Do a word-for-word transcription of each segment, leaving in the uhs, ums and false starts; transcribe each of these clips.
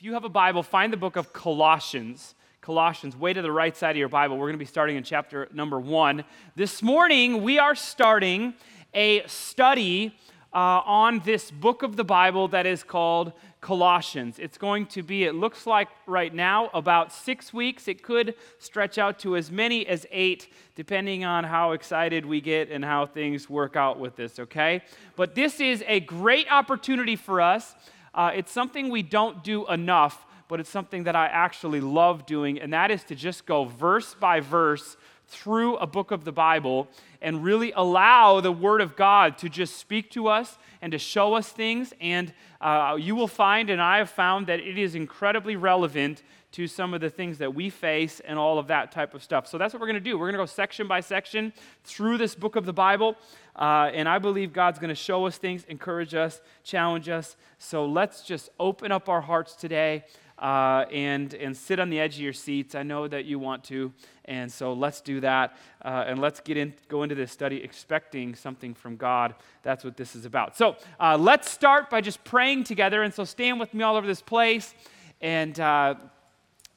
If you have a Bible, find the book of Colossians. Colossians, way to the right side of your Bible. We're going to be starting in chapter number one. This morning, we are starting a study uh, on this book of the Bible that is called Colossians. It's going to be, it looks like right now, about six weeks. It could stretch out to as many as eight, depending on how excited we get and how things work out with this, okay? But this is a great opportunity for us. Uh, it's something we don't do enough, but it's something that I actually love doing, and that is to just go verse by verse through a book of the Bible and really allow the Word of God to just speak to us and to show us things, and uh, you will find, and I have found, that it is incredibly relevant to some of the things that we face and all of that type of stuff. So that's what we're going to do. We're going to go section by section through this book of the Bible, uh, and I believe God's going to show us things, encourage us, challenge us. So let's just open up our hearts today. Uh, and and sit on the edge of your seats. I know that you want to, and so let's do that, uh, and let's get in, go into this study expecting something from God. That's what this is about. So uh, let's start by just praying together, and so stand with me all over this place, and uh,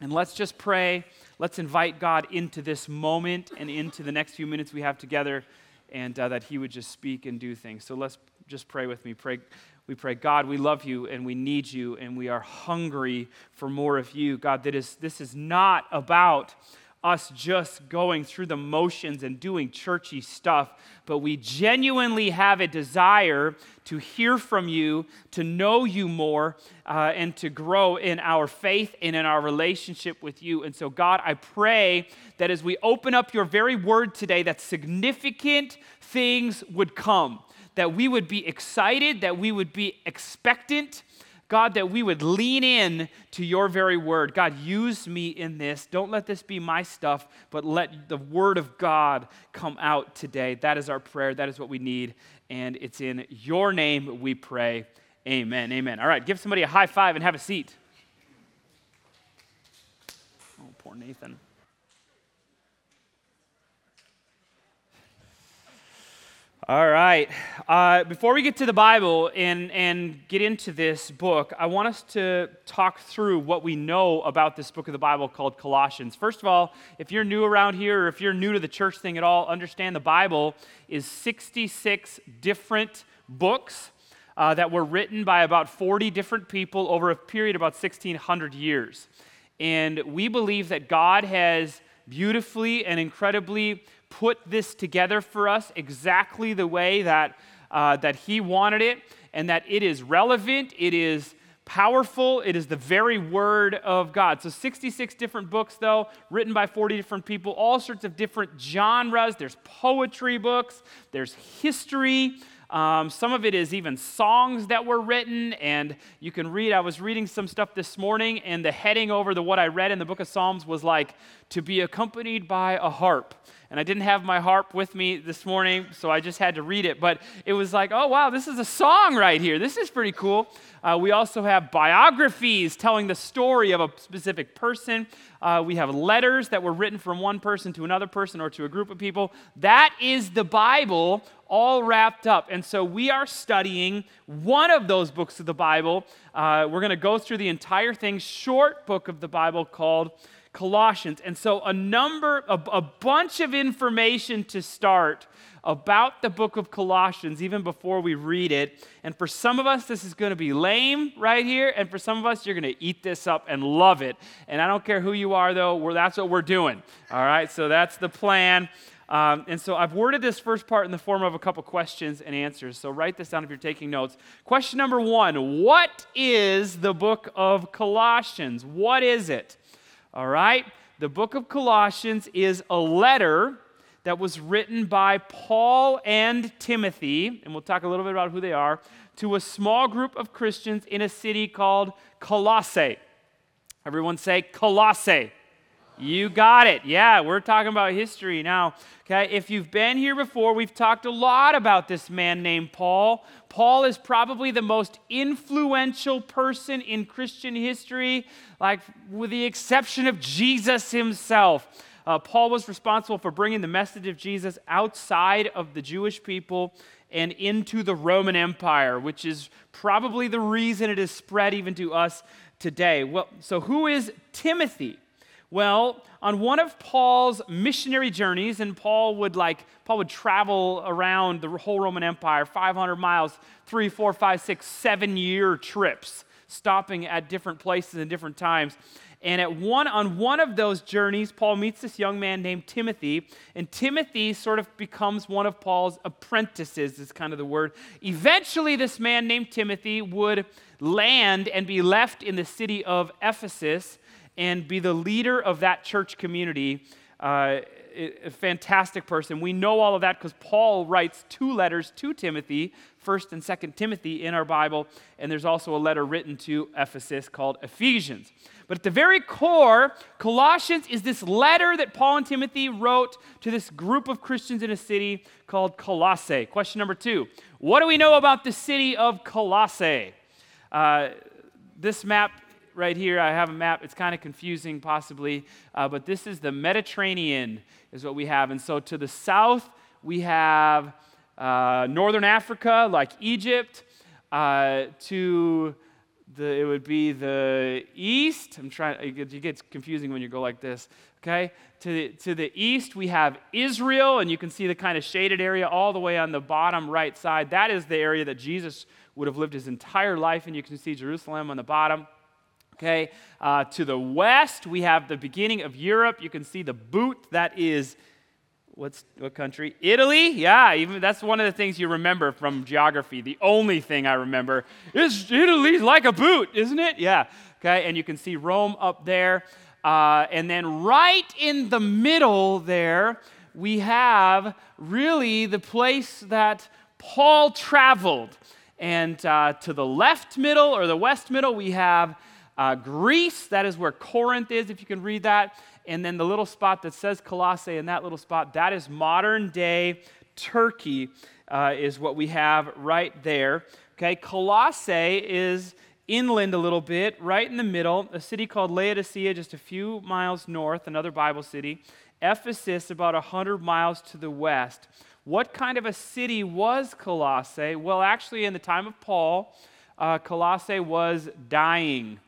and let's just pray. Let's invite God into this moment and into the next few minutes we have together, and uh, that He would just speak and do things. So let's just pray with me. Pray. We pray, God, we love you and we need you and we are hungry for more of you. God, that is, this is not about us just going through the motions and doing churchy stuff, but we genuinely have a desire to hear from you, to know you more, uh, and to grow in our faith and in our relationship with you. And so, God, I pray that as we open up your very word today, that significant things would come, that we would be excited, that we would be expectant, God, that we would lean in to your very word. God, use me in this. Don't let this be my stuff, but let the word of God come out today. That is our prayer. That is what we need, and it's in your name we pray. Amen, amen. All right, give somebody a high five and have a seat. Oh, poor Nathan. All right. Uh, before we get to the Bible and, and get into this book, I want us to talk through what we know about this book of the Bible called Colossians. First of all, if you're new around here or if you're new to the church thing at all, understand the Bible is sixty-six different books uh, that were written by about forty different people over a period of about sixteen hundred years. And we believe that God has beautifully and incredibly put this together for us exactly the way that uh, that he wanted it, and that it is relevant, it is powerful, it is the very word of God. So sixty-six different books, though, written by forty different people, all sorts of different genres. There's poetry books, there's history. Um, some of it is even songs that were written, and you can read, I was reading some stuff this morning, and the heading over the what I read in the book of Psalms was like, to be accompanied by a harp. And I didn't have my harp with me this morning, so I just had to read it, but it was like, oh wow, this is a song right here. This is pretty cool. Uh, we also have biographies telling the story of a specific person. Uh, we have letters that were written from one person to another person or to a group of people. That is the Bible all wrapped up. And so we are studying one of those books of the Bible. Uh, we're going to go through the entire thing, short book of the Bible called Colossians. And so a number, a, a bunch of information to start about the book of Colossians even before we read it. And for some of us, this is going to be lame right here. And for some of us, you're going to eat this up and love it. And I don't care who you are, though. We're, that's what we're doing. All right, so that's the plan. Um, and so I've worded this first part in the form of a couple questions and answers. So write this down if you're taking notes. Question number one, what is the book of Colossians? What is it? All right, the book of Colossians is a letter that was written by Paul and Timothy, and we'll talk a little bit about who they are, to a small group of Christians in a city called Colossae. Everyone say Colossae. You got it. Yeah, we're talking about history now. Okay, if you've been here before, we've talked a lot about this man named Paul. Paul is probably the most influential person in Christian history, like with the exception of Jesus himself. Uh, Paul was responsible for bringing the message of Jesus outside of the Jewish people and into the Roman Empire, which is probably the reason it has spread even to us today. Well, so who is Timothy? Well, on one of Paul's missionary journeys, and Paul would like Paul would travel around the whole Roman Empire, five hundred miles, three, four, five, six, seven-year trips, stopping at different places and different times. And at one on one of those journeys, Paul meets this young man named Timothy, and Timothy sort of becomes one of Paul's apprentices, is kind of the word. Eventually, this man named Timothy would land and be left in the city of Ephesus and be the leader of that church community. Uh, a fantastic person. We know all of that because Paul writes two letters to Timothy, First and Second Timothy in our Bible, and there's also a letter written to Ephesus called Ephesians. But at the very core, Colossians is this letter that Paul and Timothy wrote to this group of Christians in a city called Colossae. Question number two, what do we know about the city of Colossae? Uh, this map right here, I have a map. It's kind of confusing possibly, uh, but this is the Mediterranean is what we have. And so to the south, we have uh, northern Africa, like Egypt. Uh, to the, it would be the east. I'm trying, it gets confusing when you go like this, okay? To the, to the east, we have Israel, and you can see the kind of shaded area all the way on the bottom right side. That is the area that Jesus would have lived his entire life, and you can see Jerusalem on the bottom. Okay, uh, to the west, we have the beginning of Europe. You can see the boot. That is, what's what country? Italy. Yeah, even that's one of the things you remember from geography. The only thing I remember is Italy's like a boot, isn't it? Yeah. Okay, and you can see Rome up there. Uh, and then right in the middle there, we have really the place that Paul traveled. And uh, to the left middle or the west middle, we have Uh, Greece, that is where Corinth is, if you can read that. And then the little spot that says Colossae in that little spot, that is modern-day Turkey, uh, is what we have right there. Okay, Colossae is inland a little bit, right in the middle, a city called Laodicea, just a few miles north, another Bible city. Ephesus, about one hundred miles to the west. What kind of a city was Colossae? Well, actually, in the time of Paul, uh, Colossae was dying.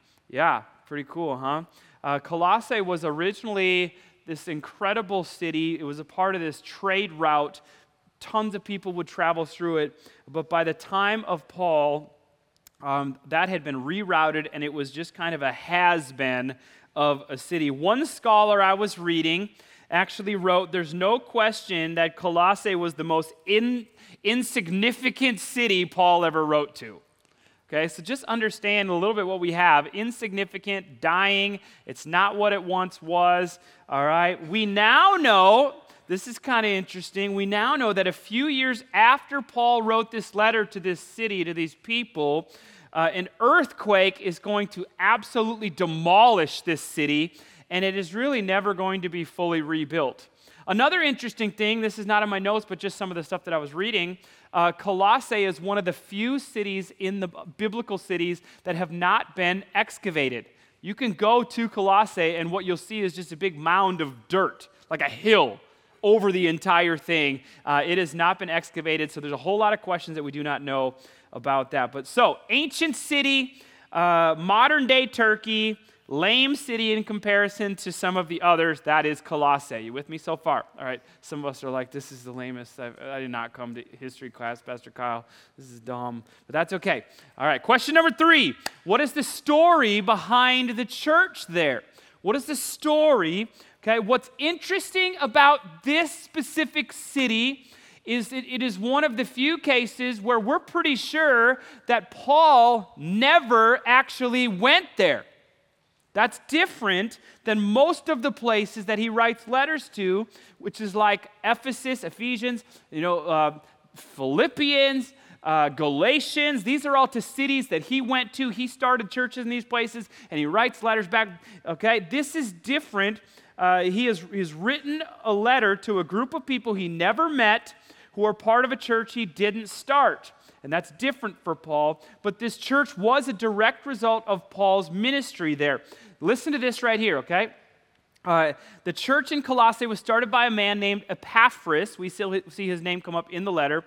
Yeah, pretty cool, huh? Uh, Colossae was originally this incredible city. It was a part of this trade route. Tons of people would travel through it. But by the time of Paul, um, that had been rerouted, and it was just kind of a has-been of a city. One scholar I was reading actually wrote, there's no question that Colossae was the most in, insignificant city Paul ever wrote to. Okay, so just understand a little bit what we have. Insignificant, dying, it's not what it once was, all right? We now know, this is kind of interesting, we now know that a few years after Paul wrote this letter to this city, to these people, uh, an earthquake is going to absolutely demolish this city, and it is really never going to be fully rebuilt. Another interesting thing, this is not in my notes, but just some of the stuff that I was reading, uh, Colossae is one of the few cities in the biblical cities that have not been excavated. You can go to Colossae, and what you'll see is just a big mound of dirt, like a hill over the entire thing. Uh, it has not been excavated, so there's a whole lot of questions that we do not know about that. But so, ancient city, uh, modern-day Turkey, lame city in comparison to some of the others, that is Colossae. You with me so far? All right, some of us are like, this is the lamest. I've, I did not come to history class, Pastor Kyle. This is dumb, but that's okay. All right, question number three. What is the story behind the church there? What is the story? Okay, what's interesting about this specific city is that it is one of the few cases where we're pretty sure that Paul never actually went there. That's different than most of the places that he writes letters to, which is like Ephesus, Ephesians, you know, uh, Philippians, uh, Galatians. These are all to cities that he went to. He started churches in these places, and he writes letters back. Okay, this is different. Uh, he has he's written a letter to a group of people he never met who are part of a church he didn't start. And that's different for Paul, but this church was a direct result of Paul's ministry there. Listen to this right here, okay? Uh, the church in Colossae was started by a man named Epaphras. We still see his name come up in the letter.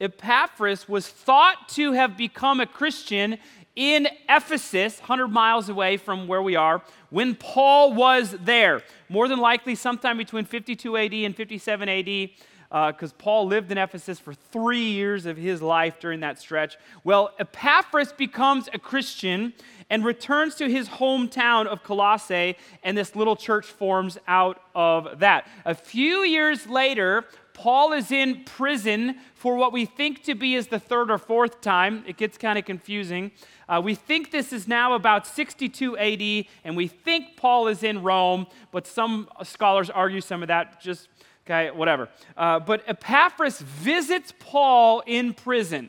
Epaphras was thought to have become a Christian in Ephesus, one hundred miles away from where we are, when Paul was there, more than likely sometime between fifty-two A D and fifty-seven A D, because uh, Paul lived in Ephesus for three years of his life during that stretch. Well, Epaphras becomes a Christian and returns to his hometown of Colossae, and this little church forms out of that. A few years later, Paul is in prison for what we think to be is the third or fourth time. It gets kind of confusing. Uh, we think this is now about sixty-two A D, and we think Paul is in Rome, but some scholars argue some of that just, okay, whatever. Uh, but Epaphras visits Paul in prison,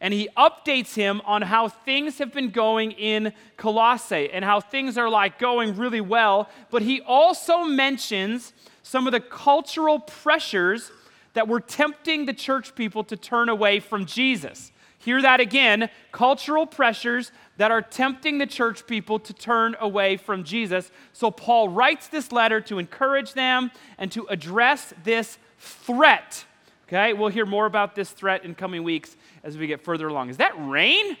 and he updates him on how things have been going in Colossae and how things are like going really well, but he also mentions some of the cultural pressures that were tempting the church people to turn away from Jesus. Hear that again, cultural pressures that are tempting the church people to turn away from Jesus. So Paul writes this letter to encourage them and to address this threat. Okay, we'll hear more about this threat in coming weeks as we get further along. Is that rain? Yes.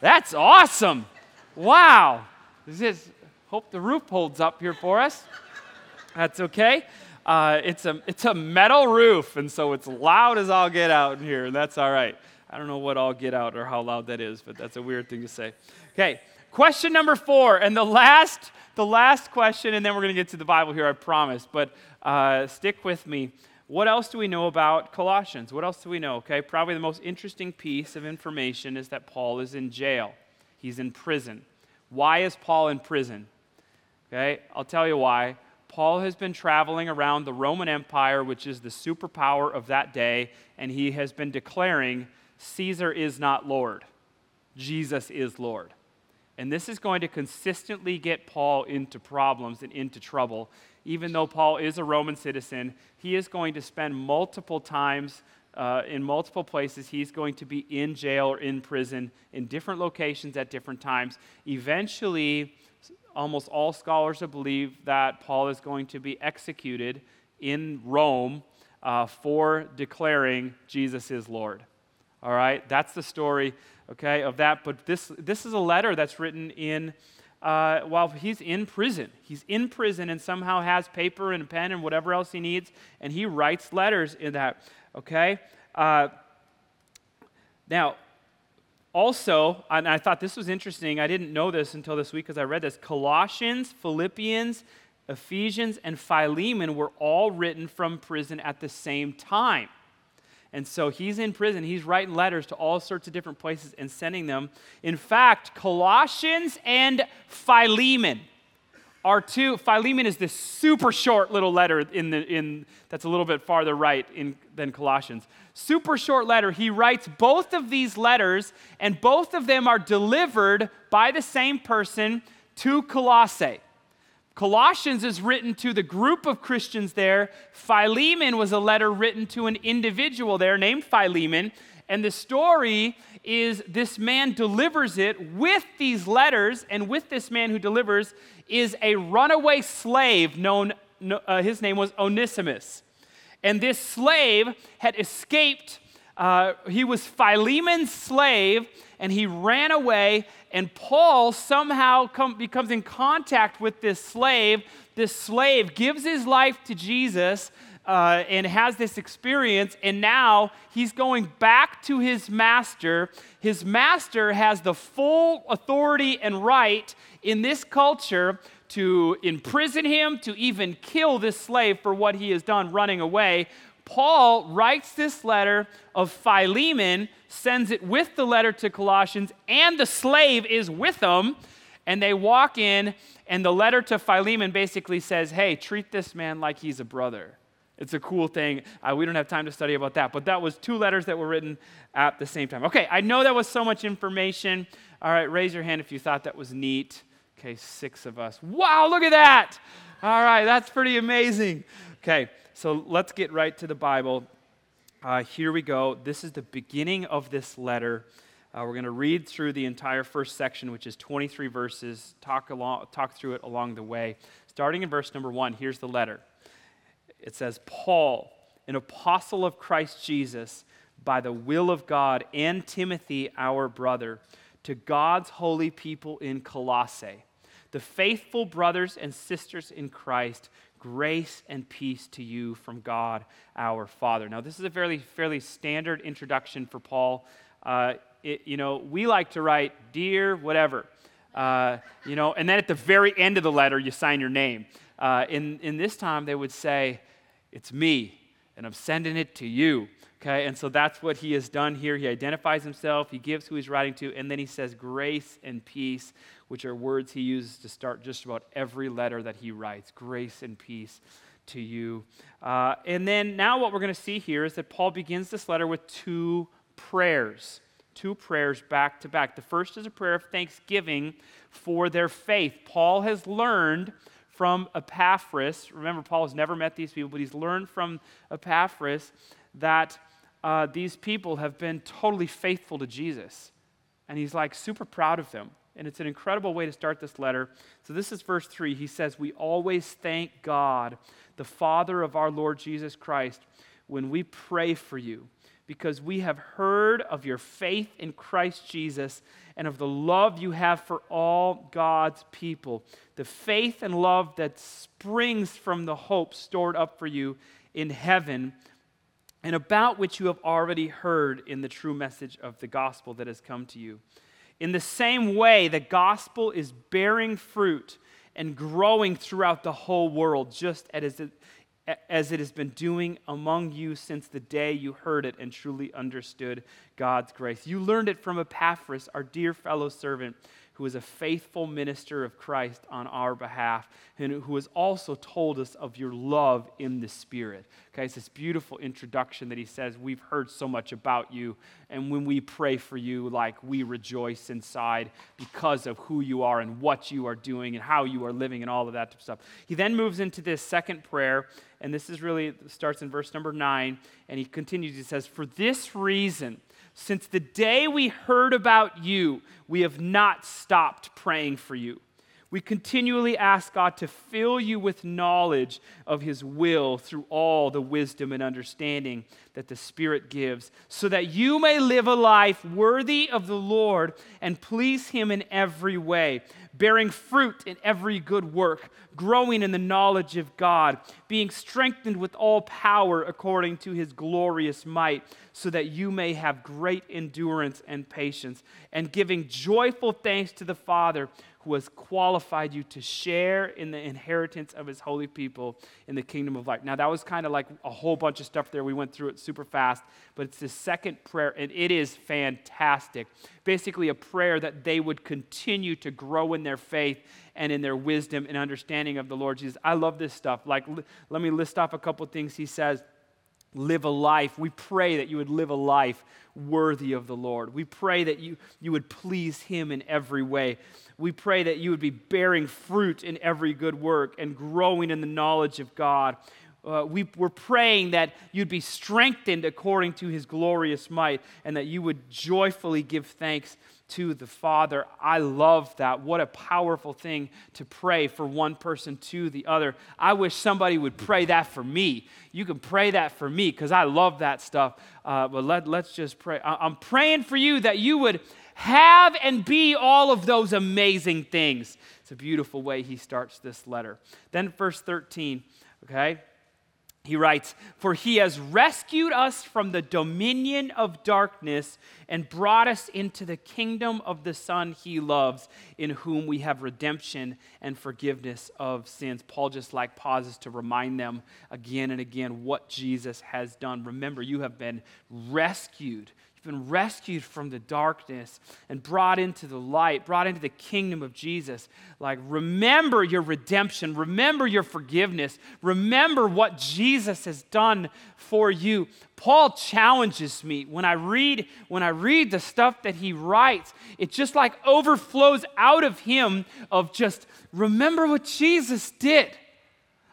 That's awesome. Wow. This is, hope the roof holds up here for us. That's okay. Uh, it's a it's a metal roof, and so it's loud as all get out in here, and that's all right. I don't know what all get out or how loud that is, but that's a weird thing to say. Okay, question number four, and the last the last question, and then we're going to get to the Bible here, I promise. But uh, stick with me. What else do we know about Colossians? What else do we know? Okay, probably the most interesting piece of information is that Paul is in jail. He's in prison. Why is Paul in prison? Okay, I'll tell you why. Paul has been traveling around the Roman Empire, which is the superpower of that day, and he has been declaring, Caesar is not Lord. Jesus is Lord. And this is going to consistently get Paul into problems and into trouble. Even though Paul is a Roman citizen, he is going to spend multiple times uh, in multiple places. He's going to be in jail or in prison in different locations at different times. Eventually, almost all scholars believe that Paul is going to be executed in Rome uh, for declaring Jesus is Lord. All right, that's the story, okay, of that. But this this is a letter that's written in uh, while he's in prison. He's in prison and somehow has paper and a pen and whatever else he needs, and he writes letters in that, okay? Uh, now, also, and I thought this was interesting, I didn't know this until this week because I read this, Colossians, Philippians, Ephesians, and Philemon were all written from prison at the same time. And so he's in prison, he's writing letters to all sorts of different places and sending them. In fact, Colossians and Philemon are two, Philemon is this super short little letter in the in that's a little bit farther right in than Colossians. Super short letter. He writes both of these letters, and both of them are delivered by the same person to Colossae. Colossians is written to the group of Christians there. Philemon was a letter written to an individual there named Philemon. And the story is this man delivers it with these letters, and with this man who delivers is a runaway slave known, uh, his name was Onesimus. And this slave had escaped. Uh, he was Philemon's slave, and he ran away, and Paul somehow come, becomes in contact with this slave. This slave gives his life to Jesus, Uh, and has this experience, and now he's going back to his master. His master has the full authority and right in this culture to imprison him, to even kill this slave for what he has done running away. Paul writes this letter of Philemon, sends it with the letter to Colossians, and the slave is with him, and they walk in, and the letter to Philemon basically says, hey, treat this man like he's a brother. It's a cool thing. Uh, we don't have time to study about that, but that was two letters that were written at the same time. Okay, I know that was so much information. All right, raise your hand if you thought that was neat. Okay, six of us. Wow, look at that. All right, that's pretty amazing. Okay, so let's get right to the Bible. Uh, here we go. This is the beginning of this letter. Uh, we're going to read through the entire first section, which is twenty-three verses. Talk along, talk through it along the way. Starting in verse number one, here's the letter. It says, Paul, an apostle of Christ Jesus, by the will of God, and Timothy, our brother, to God's holy people in Colossae, the faithful brothers and sisters in Christ, grace and peace to you from God our Father. Now, this is a fairly fairly standard introduction for Paul. Uh, it, you know, we like to write, dear whatever, uh, you know, and then at the very end of the letter, you sign your name. Uh, in, in this time, they would say, it's me, and I'm sending it to you. Okay, and so that's what he has done here. He identifies himself, he gives who he's writing to, and then he says grace and peace, which are words he uses to start just about every letter that he writes. Grace and peace to you. Uh, and then now what we're going to see here is that Paul begins this letter with two prayers, two prayers back to back. The first is a prayer of thanksgiving for their faith. Paul has learned from Epaphras. Remember, Paul has never met these people, but he's learned from Epaphras that Uh, these people have been totally faithful to Jesus. And he's like super proud of them. And it's an incredible way to start this letter. So this is verse three. He says, we always thank God, the Father of our Lord Jesus Christ, when we pray for you, because we have heard of your faith in Christ Jesus and of the love you have for all God's people, the faith and love that springs from the hope stored up for you in heaven, and about which you have already heard in the true message of the gospel that has come to you. In the same way, the gospel is bearing fruit and growing throughout the whole world, just as it, as it has been doing among you since the day you heard it and truly understood God's grace. You learned it from Epaphras, our dear fellow servant, who is a faithful minister of Christ on our behalf, and who has also told us of your love in the Spirit. Okay, it's this beautiful introduction that he says, we've heard so much about you, and when we pray for you, like, we rejoice inside because of who you are and what you are doing and how you are living and all of that stuff. He then moves into this second prayer, and this is really, starts in verse number nine, and he continues, he says, for this reason, since the day we heard about you, we have not stopped praying for you. We continually ask God to fill you with knowledge of his will through all the wisdom and understanding that the Spirit gives, so that you may live a life worthy of the Lord and please him in every way, bearing fruit in every good work, growing in the knowledge of God, being strengthened with all power according to his glorious might, so that you may have great endurance and patience, and giving joyful thanks to the Father, who has qualified you to share in the inheritance of his holy people in the kingdom of light. Now, that was kind of like a whole bunch of stuff there. We went through it super fast, but it's this second prayer, and it is fantastic. Basically a prayer that they would continue to grow in their faith and in their wisdom and understanding of the Lord Jesus. I love this stuff. Like, l- let me list off a couple of things he says. Live a life. We pray that you would live a life worthy of the Lord. We pray that you, you would please him in every way. We pray that you would be bearing fruit in every good work and growing in the knowledge of God. Uh, we, we're praying that you'd be strengthened according to his glorious might, and that you would joyfully give thanks to the Father. I love that. What a powerful thing to pray for one person to the other. I wish somebody would pray that for me. You can pray that for me, because I love that stuff. Uh, but let, let's just pray. I, I'm praying for you that you would have and be all of those amazing things. It's a beautiful way he starts this letter. Then verse thirteen, okay? He writes, for he has rescued us from the dominion of darkness and brought us into the kingdom of the Son he loves, in whom we have redemption and forgiveness of sins. Paul just like pauses to remind them again and again what Jesus has done. Remember, you have been rescued. You've been rescued from the darkness and brought into the light, brought into the kingdom of Jesus. Like, remember your redemption. Remember your forgiveness. Remember what Jesus has done for you. Paul challenges me when I read when I read the stuff that he writes. It just like overflows out of him of just remember what Jesus did.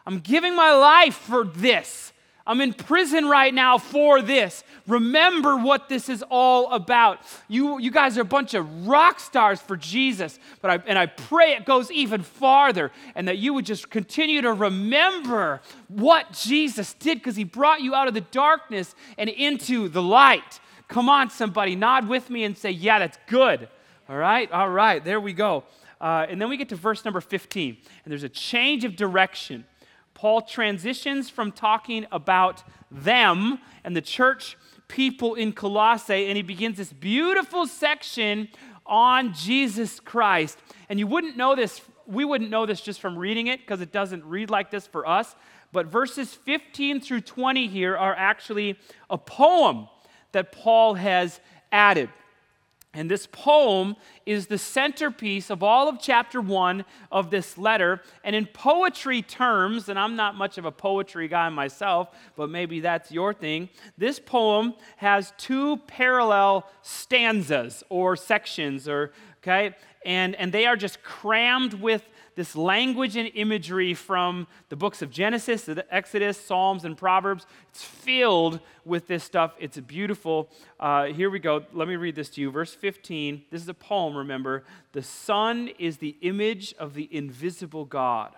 I'm giving my life for this. I'm in prison right now for this. Remember what this is all about. You, you guys are a bunch of rock stars for Jesus, but I, and I pray it goes even farther, and that you would just continue to remember what Jesus did, because he brought you out of the darkness and into the light. Come on, somebody, nod with me and say, yeah, that's good. All right, all right, there we go. Uh, and then we get to verse number fifteen, and there's a change of direction. Paul transitions from talking about them and the church people in Colossae, and he begins this beautiful section on Jesus Christ. And you wouldn't know this, we wouldn't know this just from reading it, because it doesn't read like this for us, but verses fifteen through twenty here are actually a poem that Paul has added. And this poem is the centerpiece of all of chapter one of this letter. And in poetry terms, and I'm not much of a poetry guy myself, but maybe that's your thing, this poem has two parallel stanzas or sections, or okay, and, and they are just crammed with this language and imagery from the books of Genesis, the Exodus, Psalms, and Proverbs. It's filled with this stuff. It's beautiful. Uh, here we go. Let me read this to you. Verse fifteen. This is a poem, remember. The Son is the image of the invisible God,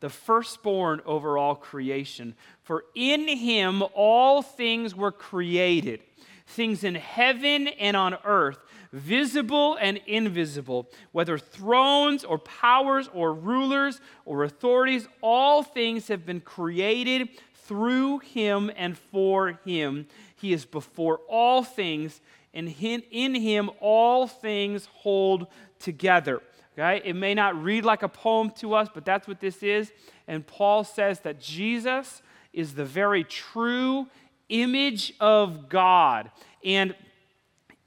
the firstborn over all creation. For in him all things were created, things in heaven and on earth, visible and invisible, whether thrones or powers or rulers or authorities, all things have been created through him and for him. He is before all things, and in him all things hold together. Okay? It may not read like a poem to us, but that's what this is. And Paul says that Jesus is the very true image of God, and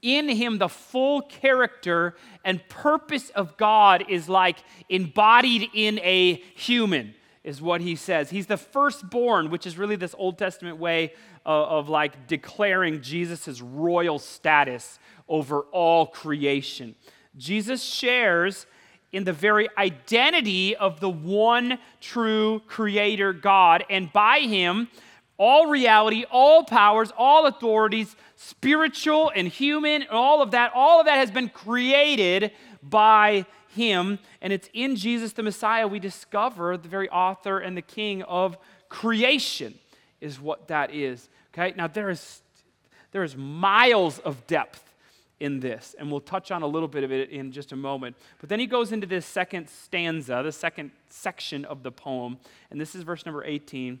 in him the full character and purpose of God is like embodied in a human, is what he says. He's the firstborn, which is really this Old Testament way of, of like declaring Jesus' royal status over all creation. Jesus shares in the very identity of the one true creator God, and by him all reality, all powers, all authorities, spiritual and human, and all of that, all of that has been created by him. And it's in Jesus the Messiah we discover the very author and the king of creation, is what that is. Okay? Now there is there is miles of depth in this, and we'll touch on a little bit of it in just a moment. But then he goes into this second stanza, the second section of the poem, and this is verse number eighteen.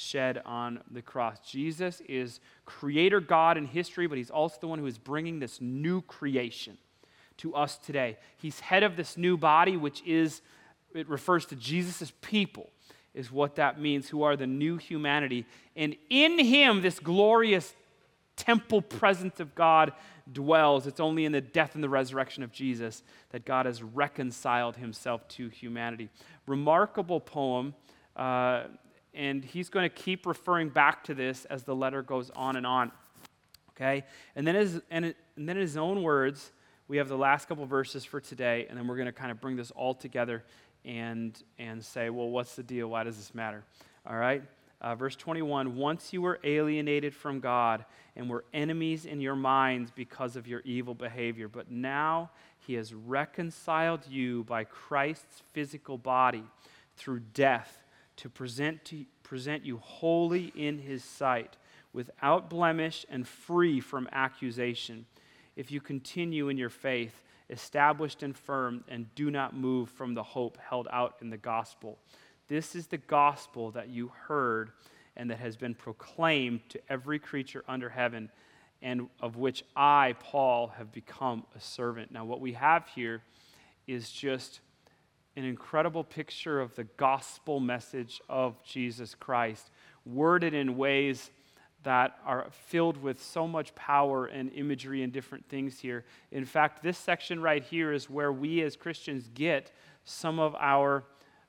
shed on the cross. Jesus is creator God in history, but he's also the one who is bringing this new creation to us today. He's head of this new body, which is, it refers to Jesus' people, is what that means, who are the new humanity. And in him, this glorious temple presence of God dwells. It's only in the death and the resurrection of Jesus that God has reconciled himself to humanity. Remarkable poem. Uh, And he's going to keep referring back to this as the letter goes on and on, okay? And then, his, and, it, and then in his own words, we have the last couple verses for today, and then we're going to kind of bring this all together and, and say, well, what's the deal? Why does this matter? All right? Uh, verse twenty-one, once you were alienated from God and were enemies in your minds because of your evil behavior, but now he has reconciled you by Christ's physical body through death, to present to present you wholly in his sight, without blemish and free from accusation, if you continue in your faith, established and firm, and do not move from the hope held out in the gospel. This is the gospel that you heard and that has been proclaimed to every creature under heaven, and of which I, Paul, have become a servant. Now, what we have here is just an incredible picture of the gospel message of Jesus Christ, worded in ways that are filled with so much power and imagery and different things here. In fact, this section right here is where we as Christians get some of our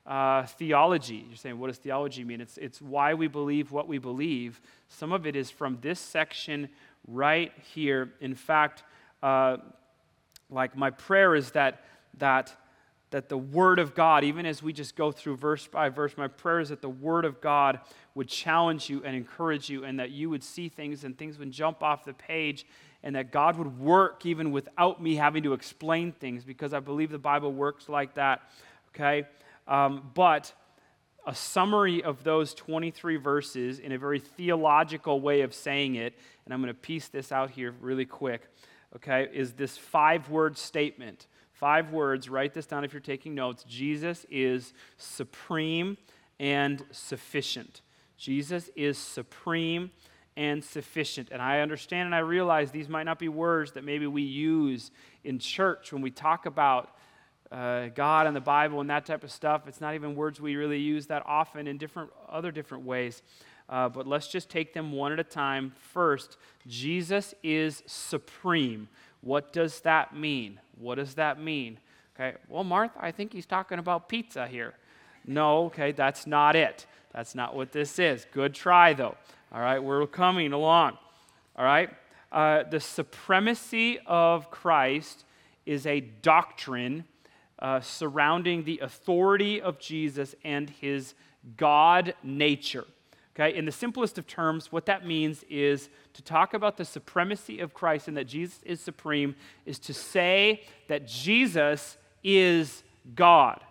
uh, theology. You're saying, what does theology mean? It's, it's why we believe what we believe. Some of it is from this section right here. In fact, uh, like my prayer is that that that the Word of God, even as we just go through verse by verse, my prayer is that the Word of God would challenge you and encourage you, and that you would see things and things would jump off the page, and that God would work even without me having to explain things, because I believe the Bible works like that, okay? Um, but a summary of those twenty-three verses in a very theological way of saying it, and I'm going to piece this out here really quick, okay, is this five-word statement. Five words, write this down if you're taking notes. Jesus is supreme and sufficient. Jesus is supreme and sufficient. And I understand and I realize these might not be words that maybe we use in church when we talk about uh, God and the Bible and that type of stuff. It's not even words we really use that often in different other different ways. Uh, but let's just take them one at a time. First, Jesus is supreme. What does that mean? What does that mean? Okay, well, Martha, I think he's talking about pizza here. No, okay, that's not it. That's not what this is. Good try, though. All right, we're coming along. All right, uh, the supremacy of Christ is a doctrine uh, surrounding the authority of Jesus and his God nature. Okay, in the simplest of terms, what that means is to talk about the supremacy of Christ and that Jesus is supreme is to say that Jesus is God.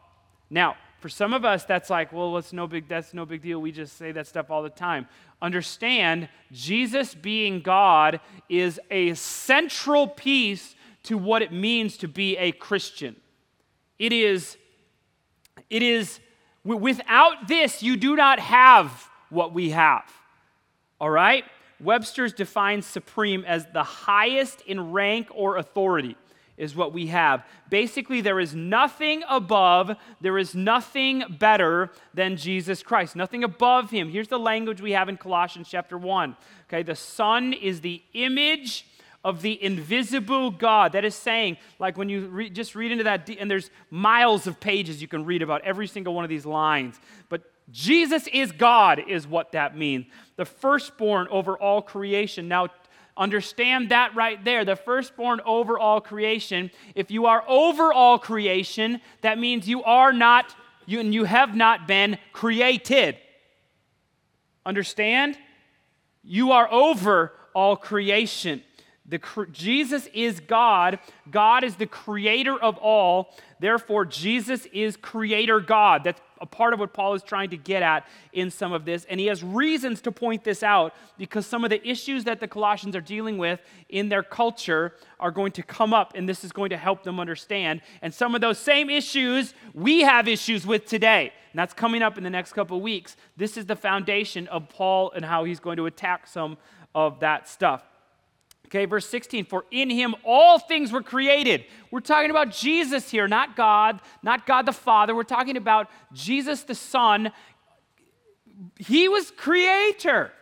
Now, for some of us, that's like, well, that's no big, that's no big deal. We just say that stuff all the time. Understand, Jesus being God is a central piece to what it means to be a Christian. It is, it is, without this, you do not have what we have, all right? Webster's defines supreme as the highest in rank or authority is what we have. Basically, there is nothing above, there is nothing better than Jesus Christ, nothing above him. Here's the language we have in Colossians chapter one, okay? The Son is the image of the invisible God. That is saying, like when you re- just read into that, and there's miles of pages you can read about every single one of these lines, but Jesus is God is what that means. The firstborn over all creation. Now, understand that right there. The firstborn over all creation. If you are over all creation, that means you are not, you, and you have not been created. Understand? You are over all creation. The, Jesus is God. God is the creator of all. Therefore, Jesus is creator God. That's a part of what Paul is trying to get at in some of this. And he has reasons to point this out because some of the issues that the Colossians are dealing with in their culture are going to come up, and this is going to help them understand. And some of those same issues we have issues with today. And that's coming up in the next couple of weeks. This is the foundation of Paul and how he's going to attack some of that stuff. Okay, verse sixteen, for in him all things were created. We're talking about Jesus here, not God, not God the Father. We're talking about Jesus the Son. He was creator.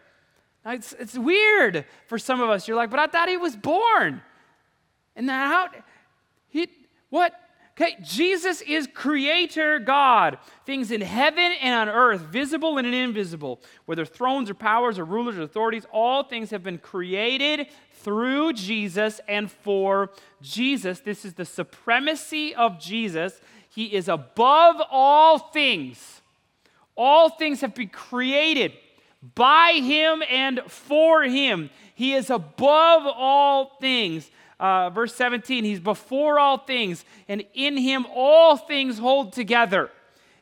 Now, it's, it's weird for some of us. You're like, but I thought he was born. And then how, he, what? Okay, Jesus is creator God. Things in heaven and on earth, visible and invisible, whether thrones or powers or rulers or authorities, all things have been created through Jesus and for Jesus. This is the supremacy of Jesus. He is above all things. All things have been created by him and for him. He is above all things. Uh, verse seventeen, he's before all things, and in him all things hold together.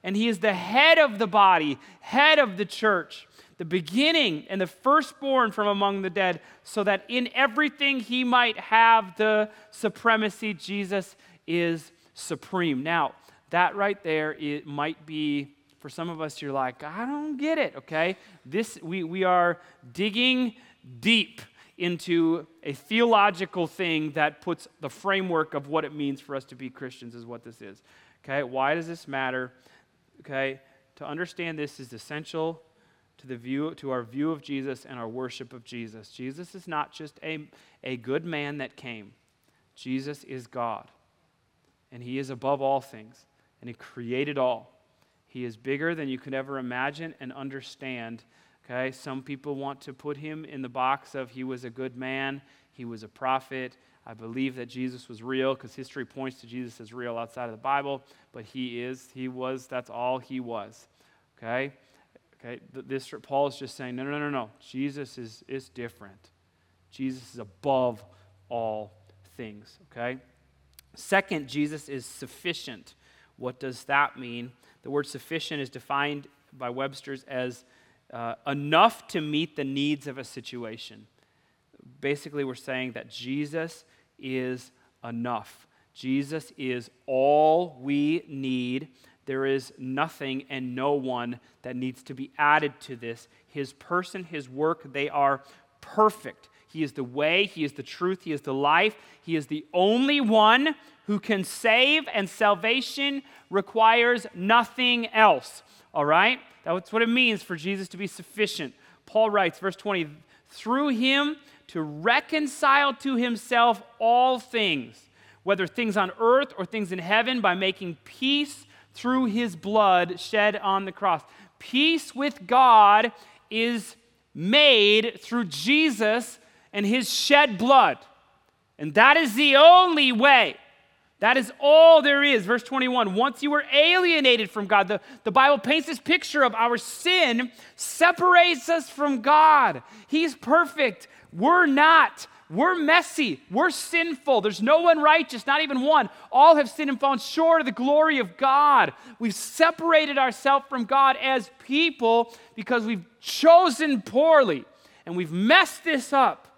And he is the head of the body, head of the church, the beginning and the firstborn from among the dead, so that in everything he might have the supremacy. Jesus is supreme. Now, that right there, it might be, for some of us, you're like, I don't get it, okay? This, we, we are digging deep into a theological thing that puts the framework of what it means for us to be Christians is what this is. Okay, why does this matter? Okay, to understand this is essential to the view, to our view of Jesus and our worship of Jesus. Jesus is not just a, a good man that came. Jesus is God, and he is above all things, and he created all. He is bigger than you could ever imagine and understand. Okay, some people want to put him in the box of he was a good man, he was a prophet. I believe that Jesus was real because history points to Jesus as real outside of the Bible, but he is, he was, that's all he was, okay? Okay, this Paul is just saying, no, no, no, no, Jesus is, is different. Jesus is above all things, okay? Second, Jesus is sufficient. What does that mean? The word sufficient is defined by Webster's as uh, enough to meet the needs of a situation. Basically, we're saying that Jesus is enough. Jesus is all we need. There is nothing and no one that needs to be added to this. His person, his work, they are perfect. He is the way, he is the truth, he is the life. He is the only one who can save, and salvation requires nothing else. All right? That's what it means for Jesus to be sufficient. Paul writes, verse twenty, through him to reconcile to himself all things, whether things on earth or things in heaven, by making peace through his blood shed on the cross. Peace with God is made through Jesus and his shed blood. And that is the only way. That is all there is. Verse twenty-one, once you were alienated from God, the, the Bible paints this picture of our sin separates us from God. He's perfect. We're not. We're messy. We're sinful. There's no one righteous, not even one. All have sinned and fallen short of the glory of God. We've separated ourselves from God as people because we've chosen poorly and we've messed this up.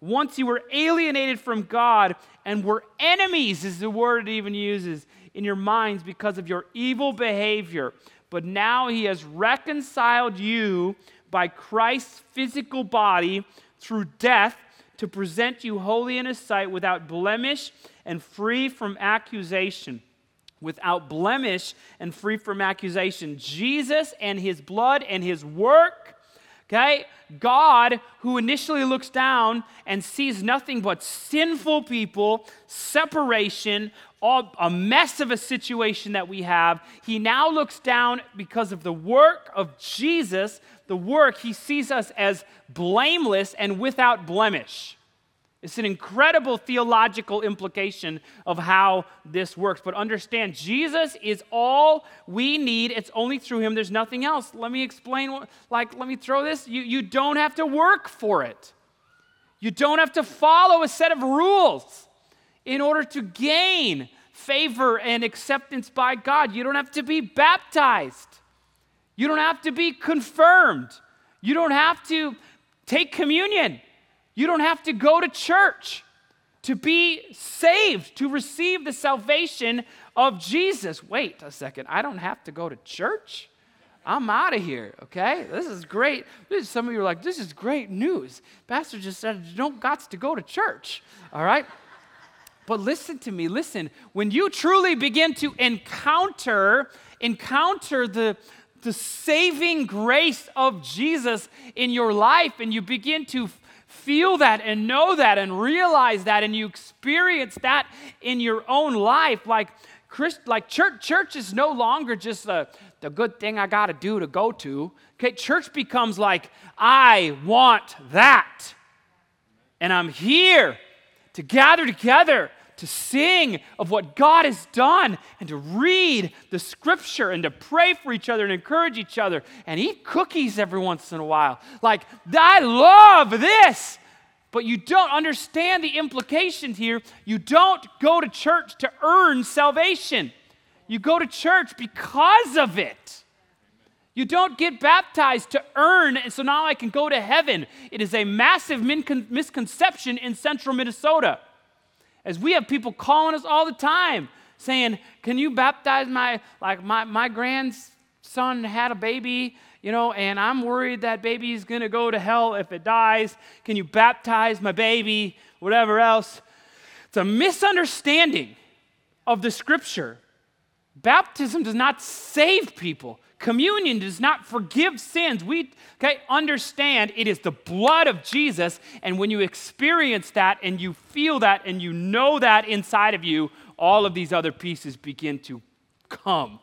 Once you were alienated from God and were enemies, is the word it even uses, in your minds because of your evil behavior. But now he has reconciled you by Christ's physical body through death to present you holy in his sight, without blemish and free from accusation. Without blemish and free from accusation. Jesus and his blood and his work. Okay, God, who initially looks down and sees nothing but sinful people, separation, all, a mess of a situation that we have, he now looks down because of the work of Jesus, the work, he sees us as blameless and without blemish. It's an incredible theological implication of how this works. But understand, Jesus is all we need. It's only through him. There's nothing else. Let me explain. What, like, let me throw this. You, you don't have to work for it. You don't have to follow a set of rules in order to gain favor and acceptance by God. You don't have to be baptized. You don't have to be confirmed. You don't have to take communion. You don't have to go to church to be saved, to receive the salvation of Jesus. Wait a second, I don't have to go to church? I'm out of here, okay? This is great. This is, some of you are like, this is great news. Pastor just said, you don't got to go to church, all right? But listen to me, listen. When you truly begin to encounter, encounter the the saving grace of Jesus in your life, and you begin to feel that and know that and realize that, and you experience that in your own life. Like Christ, like church, church is no longer just the, the good thing I got to do to go to. Okay, church becomes like, I want that. And I'm here to gather together, to sing of what God has done, and to read the scripture, and to pray for each other and encourage each other, and eat cookies every once in a while. Like, I love this, but you don't understand the implications here. You don't go to church to earn salvation. You go to church because of it. You don't get baptized to earn, and so now I can go to heaven. It is a massive min- misconception in central Minnesota. As we have people calling us all the time saying, can you baptize my, like my, my grandson had a baby, you know, and I'm worried that baby's going to go to hell if it dies. Can you baptize my baby, whatever else? It's a misunderstanding of the scripture. Baptism does not save people. Communion does not forgive sins. We okay, understand it is the blood of Jesus, and when you experience that and you feel that and you know that inside of you, all of these other pieces begin to come.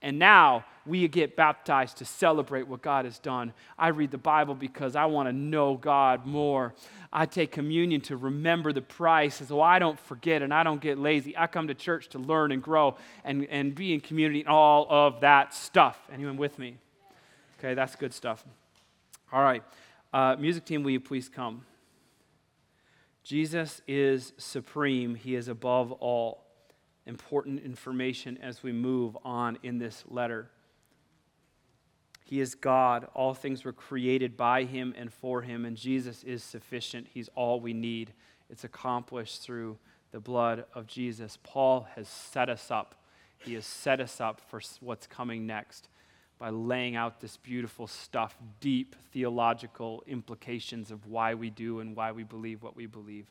And now we get baptized to celebrate what God has done. I read the Bible because I want to know God more. I take communion to remember the price so I don't forget and I don't get lazy. I come to church to learn and grow and, and be in community and all of that stuff. Anyone with me? Okay, that's good stuff. All right. Uh, music team, will you please come? Jesus is supreme. He is above all. Important information as we move on in this letter. He is God. All things were created by him and for him, and Jesus is sufficient. He's all we need. It's accomplished through the blood of Jesus. Paul has set us up. He has set us up for what's coming next by laying out this beautiful stuff, deep theological implications of why we do and why we believe what we believe.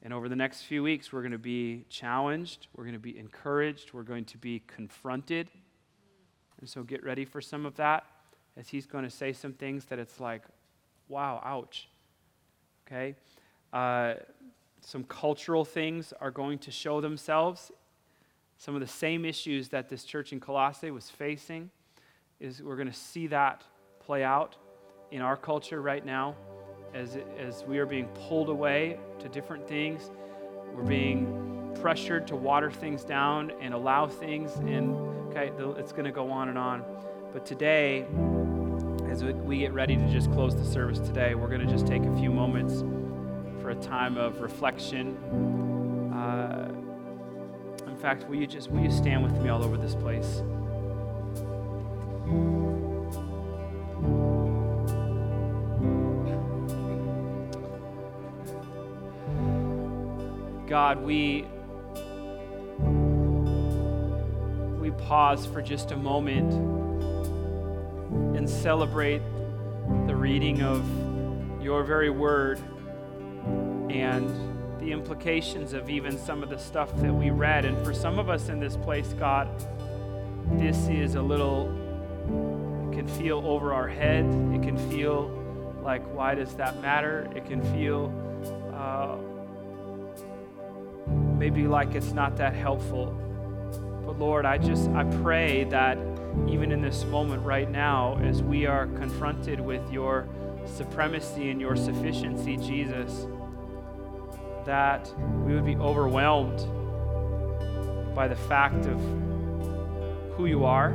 And over the next few weeks, we're going to be challenged, we're going to be encouraged, we're going to be confronted. And so get ready for some of that, as he's going to say some things that it's like, wow, ouch, okay? Uh, some cultural things are going to show themselves. Some of the same issues that this church in Colossae was facing, is we're going to see that play out in our culture right now. As, as we are being pulled away to different things, we're being pressured to water things down and allow things, and okay, it's going to go on and on. But today, as we get ready to just close the service today, we're going to just take a few moments for a time of reflection. Uh, in fact, will you just will you stand with me all over this place? God, we, we pause for just a moment and celebrate the reading of your very word and the implications of even some of the stuff that we read. And for some of us in this place, God, this is a little, it can feel over our head. It can feel like, why does that matter? It can feel uh, maybe like it's not that helpful. But Lord, I just, I pray that even in this moment right now, as we are confronted with your supremacy and your sufficiency, Jesus, that we would be overwhelmed by the fact of who you are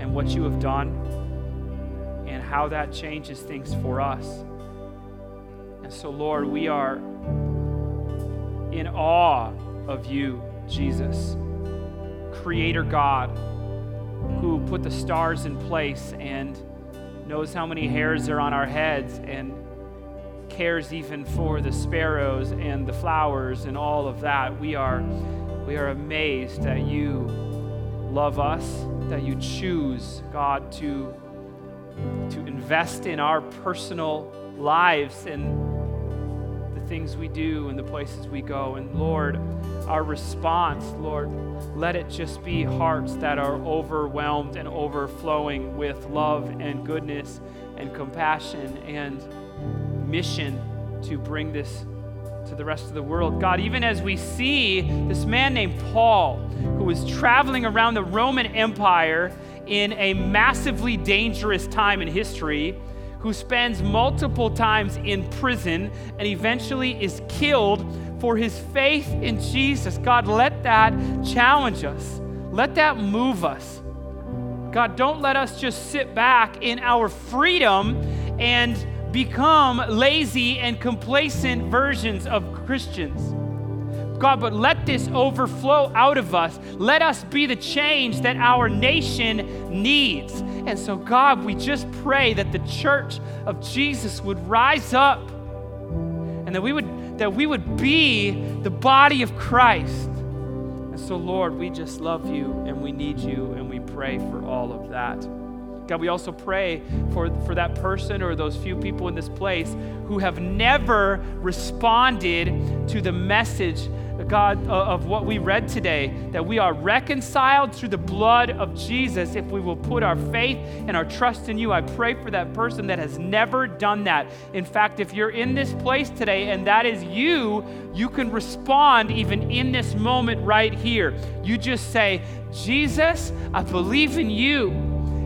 and what you have done and how that changes things for us. And so Lord, we are in awe of you, Jesus, Creator God, who put the stars in place and knows how many hairs are on our heads and cares even for the sparrows and the flowers and all of that. We are, we are amazed that you love us, that you choose, God, to, to invest in our personal lives and things we do and the places we go. And Lord, our response, Lord, let it just be hearts that are overwhelmed and overflowing with love and goodness and compassion and mission to bring this to the rest of the world. God, even as we see this man named Paul, who was traveling around the Roman Empire in a massively dangerous time in history, who spends multiple times in prison and eventually is killed for his faith in Jesus. God, let that challenge us. Let that move us. God, don't let us just sit back in our freedom and become lazy and complacent versions of Christians. God, but let this overflow out of us. Let us be the change that our nation needs. And so, God, we just pray that the church of Jesus would rise up and that we would, that we would be the body of Christ. And so, Lord, we just love you and we need you and we pray for all of that. God, we also pray for, for that person or those few people in this place who have never responded to the message God, of what we read today, that we are reconciled through the blood of Jesus if we will put our faith and our trust in you. I pray for that person that has never done that. In fact, if you're in this place today and that is you, you can respond even in this moment right here. You just say, Jesus, I believe in you.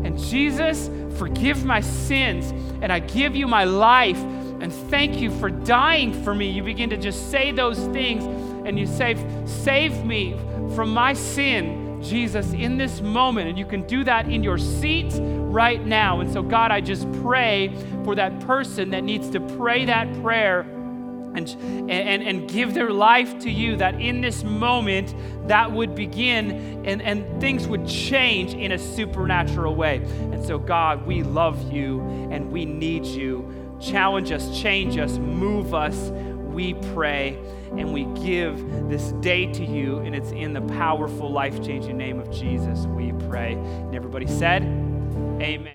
And Jesus, forgive my sins. And I give you my life. And thank you for dying for me. You begin to just say those things. And you say, save me from my sin, Jesus, in this moment. And you can do that in your seats right now. And so, God, I just pray for that person that needs to pray that prayer and, and, and give their life to you, that in this moment that would begin and, and things would change in a supernatural way. And so, God, we love you and we need you. Challenge us, change us, move us. We pray and we give this day to you, and it's in the powerful, life-changing name of Jesus we pray. And everybody said, amen.